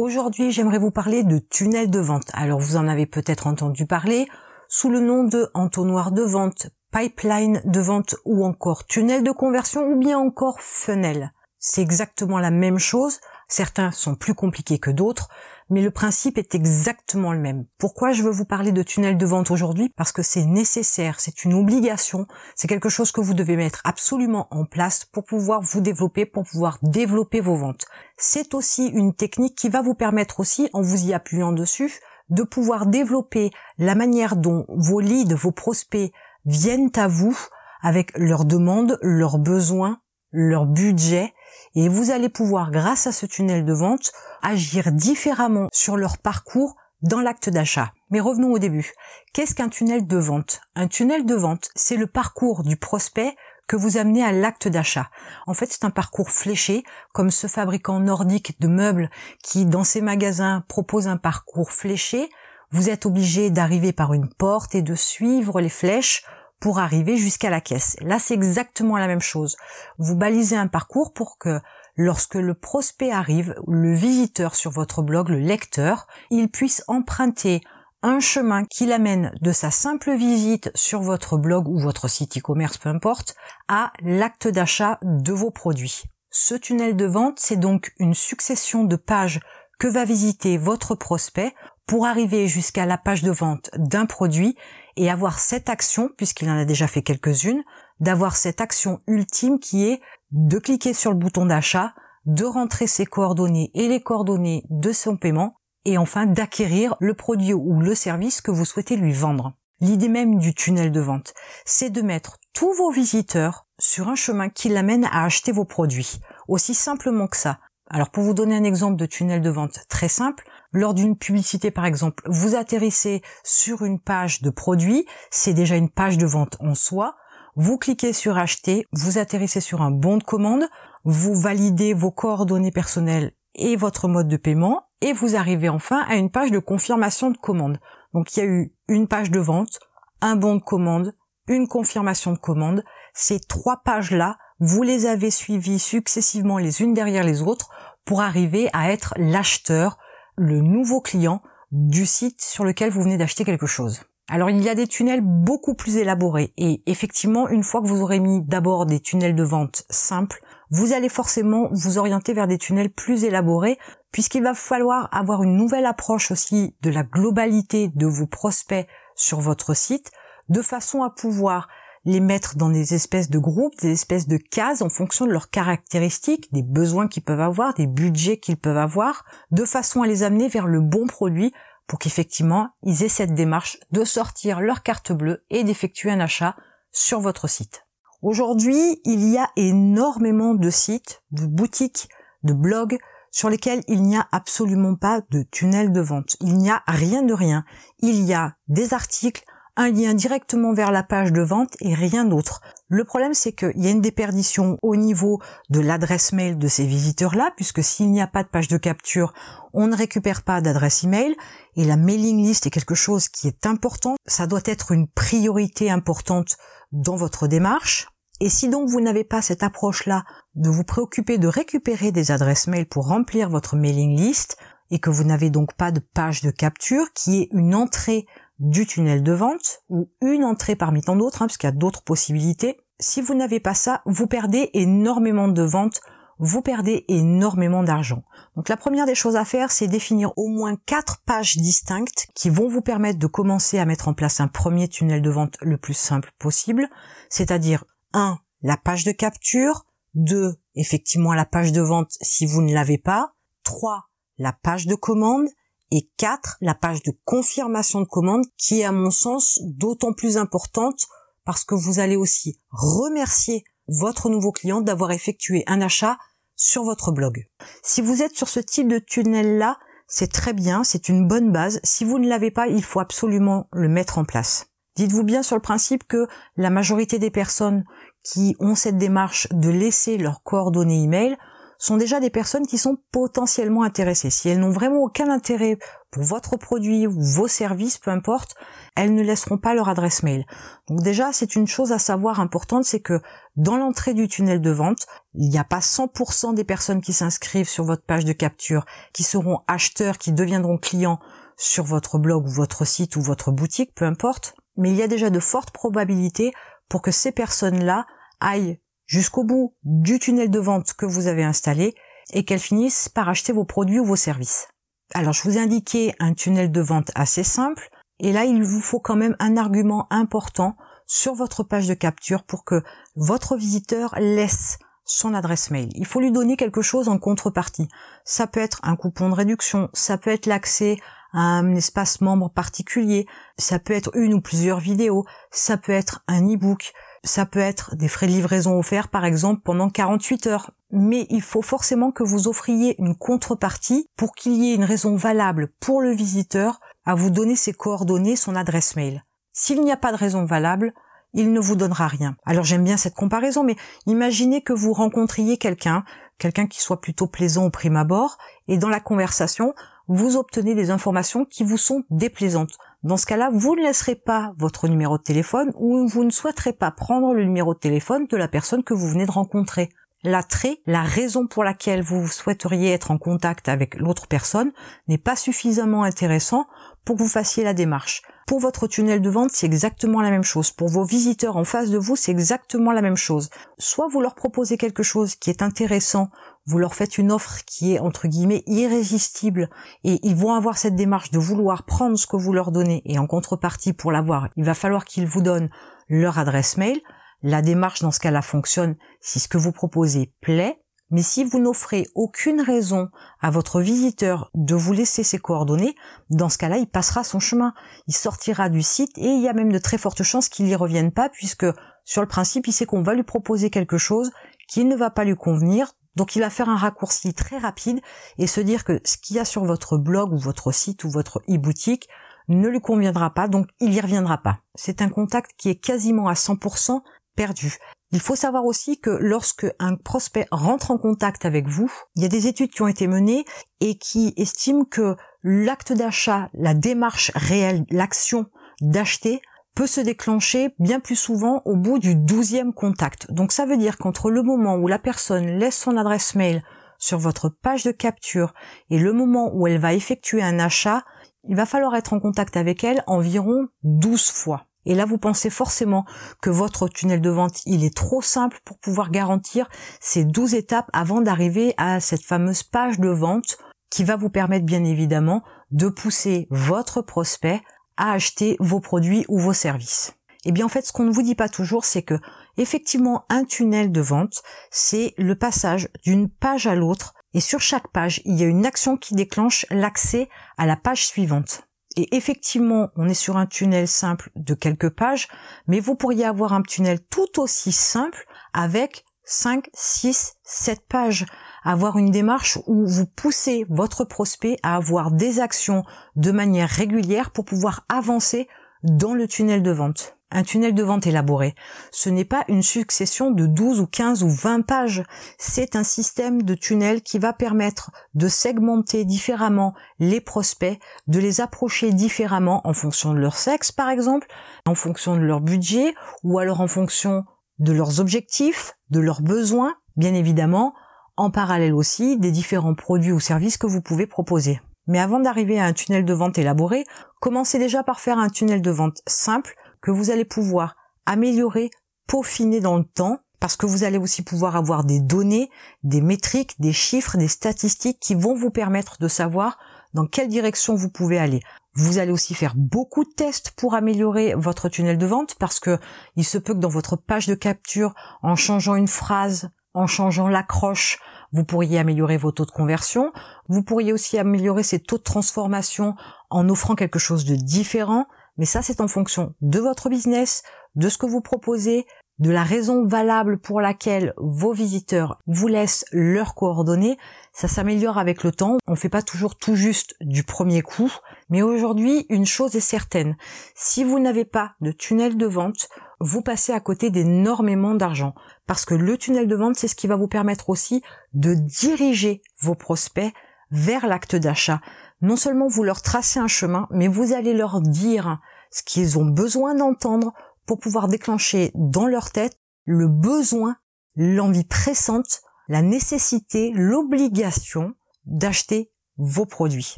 Aujourd'hui, j'aimerais vous parler de tunnel de vente. Alors, vous en avez peut-être entendu parler sous le nom de entonnoir de vente, pipeline de vente ou encore tunnel de conversion ou bien encore funnel. C'est exactement la même chose. Certains sont plus compliqués que d'autres, mais le principe est exactement le même. Pourquoi je veux vous parler de tunnel de vente aujourd'hui ? Parce que c'est nécessaire, c'est une obligation, c'est quelque chose que vous devez mettre absolument en place pour pouvoir vous développer, pour pouvoir développer vos ventes. C'est aussi une technique qui va vous permettre aussi, en vous y appuyant dessus, de pouvoir développer la manière dont vos leads, vos prospects viennent à vous avec leurs demandes, leurs besoins, leur budget, et vous allez pouvoir, grâce à ce tunnel de vente, agir différemment sur leur parcours dans l'acte d'achat. Mais revenons au début. Qu'est-ce qu'un tunnel de vente ? Un tunnel de vente, c'est le parcours du prospect que vous amenez à l'acte d'achat. En fait, c'est un parcours fléché, comme ce fabricant nordique de meubles qui, dans ses magasins, propose un parcours fléché. Vous êtes obligé d'arriver par une porte et de suivre les flèches pour arriver jusqu'à la caisse. Là, c'est exactement la même chose. Vous balisez un parcours pour que lorsque le prospect arrive, le visiteur sur votre blog, le lecteur, il puisse emprunter un chemin qui l'amène de sa simple visite sur votre blog ou votre site e-commerce, peu importe, à l'acte d'achat de vos produits. Ce tunnel de vente, c'est donc une succession de pages que va visiter votre prospect pour arriver jusqu'à la page de vente d'un produit et avoir cette action, puisqu'il en a déjà fait quelques-unes, d'avoir cette action ultime qui est de cliquer sur le bouton d'achat, de rentrer ses coordonnées et les coordonnées de son paiement, et enfin d'acquérir le produit ou le service que vous souhaitez lui vendre. L'idée même du tunnel de vente, c'est de mettre tous vos visiteurs sur un chemin qui l'amène à acheter vos produits, aussi simplement que ça. Alors pour vous donner un exemple de tunnel de vente très simple, lors d'une publicité par exemple, vous atterrissez sur une page de produit, c'est déjà une page de vente en soi, vous cliquez sur acheter, vous atterrissez sur un bon de commande, vous validez vos coordonnées personnelles et votre mode de paiement et vous arrivez enfin à une page de confirmation de commande. Donc il y a eu une page de vente, un bon de commande, une confirmation de commande, ces trois pages-là, vous les avez suivies successivement les unes derrière les autres pour arriver à être l'acheteur, le nouveau client du site sur lequel vous venez d'acheter quelque chose. Alors il y a des tunnels beaucoup plus élaborés et effectivement une fois que vous aurez mis d'abord des tunnels de vente simples, vous allez forcément vous orienter vers des tunnels plus élaborés puisqu'il va falloir avoir une nouvelle approche aussi de la globalité de vos prospects sur votre site de façon à pouvoir les mettre dans des espèces de groupes, des espèces de cases en fonction de leurs caractéristiques, des besoins qu'ils peuvent avoir, des budgets qu'ils peuvent avoir, de façon à les amener vers le bon produit pour qu'effectivement, ils aient cette démarche de sortir leur carte bleue et d'effectuer un achat sur votre site. Aujourd'hui, il y a énormément de sites, de boutiques, de blogs sur lesquels il n'y a absolument pas de tunnel de vente. Il n'y a rien de rien. Il y a des articles, un lien directement vers la page de vente et rien d'autre. Le problème, c'est qu'il y a une déperdition au niveau de l'adresse mail de ces visiteurs-là, puisque s'il n'y a pas de page de capture, on ne récupère pas d'adresse email. Et la mailing list est quelque chose qui est important. Ça doit être une priorité importante dans votre démarche. Et si donc vous n'avez pas cette approche-là de vous préoccuper de récupérer des adresses mail pour remplir votre mailing list, et que vous n'avez donc pas de page de capture, qui est une entrée du tunnel de vente, ou une entrée parmi tant d'autres, parce qu'il y a d'autres possibilités. Si vous n'avez pas ça, vous perdez énormément de ventes, vous perdez énormément d'argent. Donc la première des choses à faire, c'est définir au moins 4 pages distinctes qui vont vous permettre de commencer à mettre en place un premier tunnel de vente le plus simple possible, c'est-à-dire 1. La page de capture, 2. Effectivement la page de vente si vous ne l'avez pas, 3. La page de commande, et 4, la page de confirmation de commande qui est à mon sens d'autant plus importante parce que vous allez aussi remercier votre nouveau client d'avoir effectué un achat sur votre blog. Si vous êtes sur ce type de tunnel-là, c'est très bien, c'est une bonne base. Si vous ne l'avez pas, il faut absolument le mettre en place. Dites-vous bien sur le principe que la majorité des personnes qui ont cette démarche de laisser leurs coordonnées email sont déjà des personnes qui sont potentiellement intéressées. Si elles n'ont vraiment aucun intérêt pour votre produit ou vos services, peu importe, elles ne laisseront pas leur adresse mail. Donc déjà, c'est une chose à savoir importante, c'est que dans l'entrée du tunnel de vente, il n'y a pas 100% des personnes qui s'inscrivent sur votre page de capture, qui seront acheteurs, qui deviendront clients sur votre blog ou votre site ou votre boutique, peu importe. Mais il y a déjà de fortes probabilités pour que ces personnes-là aillent jusqu'au bout du tunnel de vente que vous avez installé et qu'elles finissent par acheter vos produits ou vos services. Alors, je vous ai indiqué un tunnel de vente assez simple, et là, il vous faut quand même un argument important sur votre page de capture pour que votre visiteur laisse son adresse mail. Il faut lui donner quelque chose en contrepartie. Ça peut être un coupon de réduction, ça peut être l'accès à un espace membre particulier, ça peut être une ou plusieurs vidéos, ça peut être un e-book, ça peut être des frais de livraison offerts, par exemple, pendant 48 heures. Mais il faut forcément que vous offriez une contrepartie pour qu'il y ait une raison valable pour le visiteur à vous donner ses coordonnées, son adresse mail. S'il n'y a pas de raison valable, il ne vous donnera rien. Alors j'aime bien cette comparaison, mais imaginez que vous rencontriez quelqu'un qui soit plutôt plaisant au prime abord, et dans la conversation, vous obtenez des informations qui vous sont déplaisantes. Dans ce cas-là, vous ne laisserez pas votre numéro de téléphone ou vous ne souhaiterez pas prendre le numéro de téléphone de la personne que vous venez de rencontrer. L'attrait, la raison pour laquelle vous souhaiteriez être en contact avec l'autre personne n'est pas suffisamment intéressant pour que vous fassiez la démarche. Pour votre tunnel de vente, c'est exactement la même chose. Pour vos visiteurs en face de vous, c'est exactement la même chose. Soit vous leur proposez quelque chose qui est intéressant, vous leur faites une offre qui est, entre guillemets, irrésistible, et ils vont avoir cette démarche de vouloir prendre ce que vous leur donnez, et en contrepartie, pour l'avoir, il va falloir qu'ils vous donnent leur adresse mail. La démarche, dans ce cas-là, fonctionne si ce que vous proposez plaît, mais si vous n'offrez aucune raison à votre visiteur de vous laisser ses coordonnées, dans ce cas-là, il passera son chemin, il sortira du site, et il y a même de très fortes chances qu'il n'y revienne pas, puisque, sur le principe, il sait qu'on va lui proposer quelque chose qui ne va pas lui convenir. Donc il va faire un raccourci très rapide et se dire que ce qu'il y a sur votre blog ou votre site ou votre e-boutique ne lui conviendra pas, donc il n'y reviendra pas. C'est un contact qui est quasiment à 100% perdu. Il faut savoir aussi que lorsque un prospect rentre en contact avec vous, il y a des études qui ont été menées et qui estiment que l'acte d'achat, la démarche réelle, l'action d'acheter, peut se déclencher bien plus souvent au bout du 12e contact. Donc ça veut dire qu'entre le moment où la personne laisse son adresse mail sur votre page de capture et le moment où elle va effectuer un achat, il va falloir être en contact avec elle environ 12 fois. Et là, vous pensez forcément que votre tunnel de vente, il est trop simple pour pouvoir garantir ces 12 étapes avant d'arriver à cette fameuse page de vente qui va vous permettre bien évidemment de pousser votre prospect à acheter vos produits ou vos services. Et bien en fait, ce qu'on ne vous dit pas toujours, c'est que effectivement, un tunnel de vente, c'est le passage d'une page à l'autre, et sur chaque page, il y a une action qui déclenche l'accès à la page suivante. Et effectivement, on est sur un tunnel simple de quelques pages, mais vous pourriez avoir un tunnel tout aussi simple avec 5, 6, 7 pages. Avoir une démarche où vous poussez votre prospect à avoir des actions de manière régulière pour pouvoir avancer dans le tunnel de vente. Un tunnel de vente élaboré, ce n'est pas une succession de 12 ou 15 ou 20 pages. C'est un système de tunnels qui va permettre de segmenter différemment les prospects, de les approcher différemment en fonction de leur sexe par exemple, en fonction de leur budget ou alors en fonction de leurs objectifs, de leurs besoins, bien évidemment, en parallèle aussi des différents produits ou services que vous pouvez proposer. Mais avant d'arriver à un tunnel de vente élaboré, commencez déjà par faire un tunnel de vente simple que vous allez pouvoir améliorer, peaufiner dans le temps, parce que vous allez aussi pouvoir avoir des données, des métriques, des chiffres, des statistiques qui vont vous permettre de savoir dans quelle direction vous pouvez aller. Vous allez aussi faire beaucoup de tests pour améliorer votre tunnel de vente, parce que il se peut que dans votre page de capture, en changeant une phrase, en changeant l'accroche, vous pourriez améliorer vos taux de conversion. Vous pourriez aussi améliorer ces taux de transformation en offrant quelque chose de différent. Mais ça, c'est en fonction de votre business, de ce que vous proposez, de la raison valable pour laquelle vos visiteurs vous laissent leurs coordonnées. Ça s'améliore avec le temps. On ne fait pas toujours tout juste du premier coup. Mais aujourd'hui, une chose est certaine. Si vous n'avez pas de tunnel de vente, vous passez à côté d'énormément d'argent. Parce que le tunnel de vente, c'est ce qui va vous permettre aussi de diriger vos prospects vers l'acte d'achat. Non seulement vous leur tracez un chemin, mais vous allez leur dire ce qu'ils ont besoin d'entendre pour pouvoir déclencher dans leur tête le besoin, l'envie pressante, la nécessité, l'obligation d'acheter vos produits.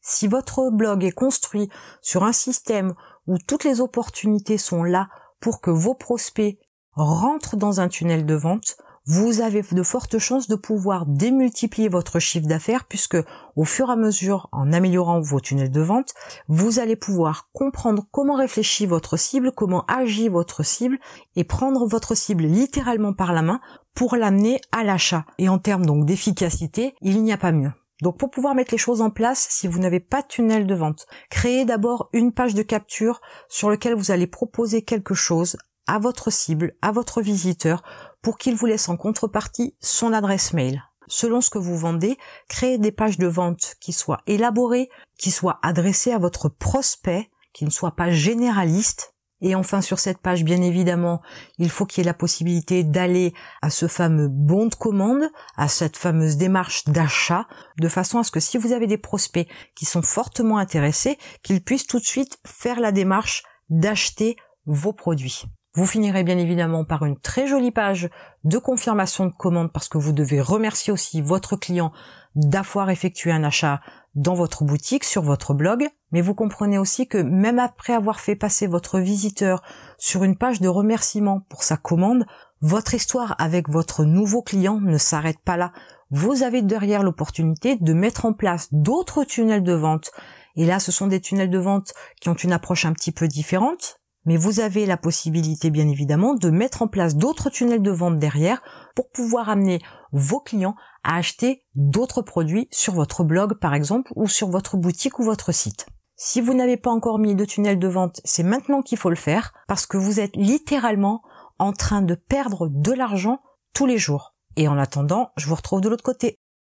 Si votre blog est construit sur un système où toutes les opportunités sont là pour que vos prospects rentrent dans un tunnel de vente, vous avez de fortes chances de pouvoir démultiplier votre chiffre d'affaires puisque au fur et à mesure, en améliorant vos tunnels de vente, vous allez pouvoir comprendre comment réfléchit votre cible, comment agit votre cible et prendre votre cible littéralement par la main pour l'amener à l'achat. Et en termes donc d'efficacité, il n'y a pas mieux. Donc pour pouvoir mettre les choses en place, si vous n'avez pas de tunnel de vente, créez d'abord une page de capture sur laquelle vous allez proposer quelque chose à votre cible, à votre visiteur, pour qu'il vous laisse en contrepartie son adresse mail. Selon ce que vous vendez, créez des pages de vente qui soient élaborées, qui soient adressées à votre prospect, qui ne soient pas généralistes. Et enfin, sur cette page, bien évidemment, il faut qu'il y ait la possibilité d'aller à ce fameux bon de commande, à cette fameuse démarche d'achat, de façon à ce que si vous avez des prospects qui sont fortement intéressés, qu'ils puissent tout de suite faire la démarche d'acheter vos produits. Vous finirez bien évidemment par une très jolie page de confirmation de commande parce que vous devez remercier aussi votre client d'avoir effectué un achat dans votre boutique, sur votre blog. Mais vous comprenez aussi que même après avoir fait passer votre visiteur sur une page de remerciement pour sa commande, votre histoire avec votre nouveau client ne s'arrête pas là. Vous avez derrière l'opportunité de mettre en place d'autres tunnels de vente. Et là, ce sont des tunnels de vente qui ont une approche un petit peu différente. Mais vous avez la possibilité, bien évidemment, de mettre en place d'autres tunnels de vente derrière pour pouvoir amener vos clients à acheter d'autres produits sur votre blog, par exemple, ou sur votre boutique ou votre site. Si vous n'avez pas encore mis de tunnel de vente, c'est maintenant qu'il faut le faire parce que vous êtes littéralement en train de perdre de l'argent tous les jours. Et en attendant, je vous retrouve de l'autre côté.